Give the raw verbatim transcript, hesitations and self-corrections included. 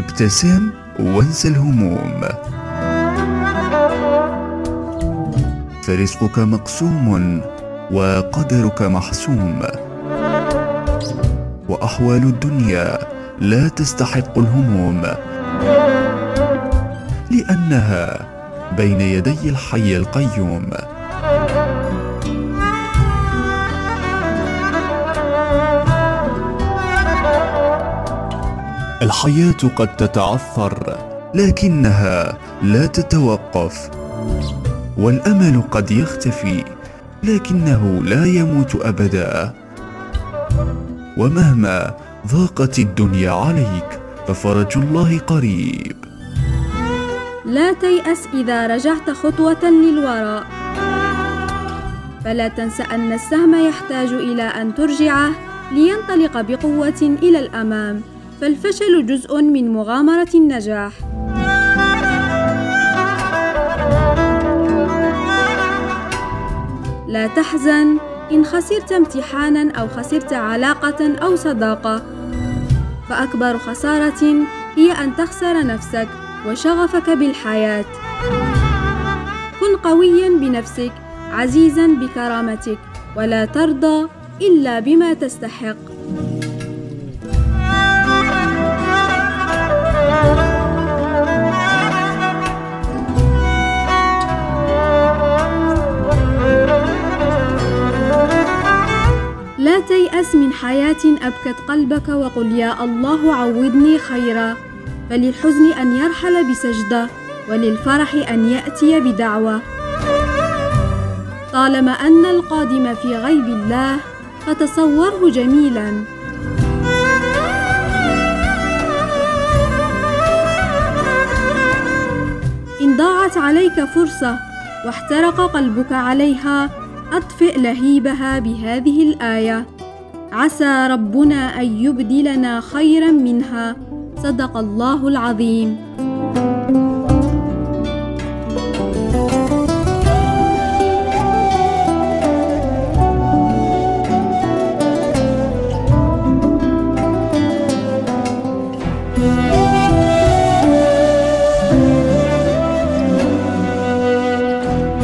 ابتسم وانسى الهموم. فرزقك مقسوم وقدرك محسوم، وأحوال الدنيا لا تستحق الهموم، لأنها بين يدي الحي القيوم. الحياة قد تتعثر لكنها لا تتوقف، والأمل قد يختفي لكنه لا يموت أبدا. ومهما ضاقت الدنيا عليك ففرج الله قريب. لا تيأس إذا رجعت خطوة للوراء، فلا تنس أن السهم يحتاج إلى أن ترجعه لينطلق بقوة إلى الأمام، فالفشل جزء من مغامرة النجاح. لا تحزن إن خسرت امتحاناً أو خسرت علاقة أو صداقة، فأكبر خسارة هي أن تخسر نفسك وشغفك بالحياة. كن قوياً بنفسك، عزيزاً بكرامتك، ولا ترضى إلا بما تستحق. لا تيأس من حياة أبكت قلبك، وقل يا الله عوضني خيرا، فللحزن أن يرحل بسجدة، وللفرح أن يأتي بدعوة. طالما أن القادم في غيب الله فتصوره جميلا. إن ضاعت عليك فرصة واحترق قلبك عليها، أطفئ لهيبها بهذه الآية: عسى ربنا أن يبدلنا خيرا منها. صدق الله العظيم.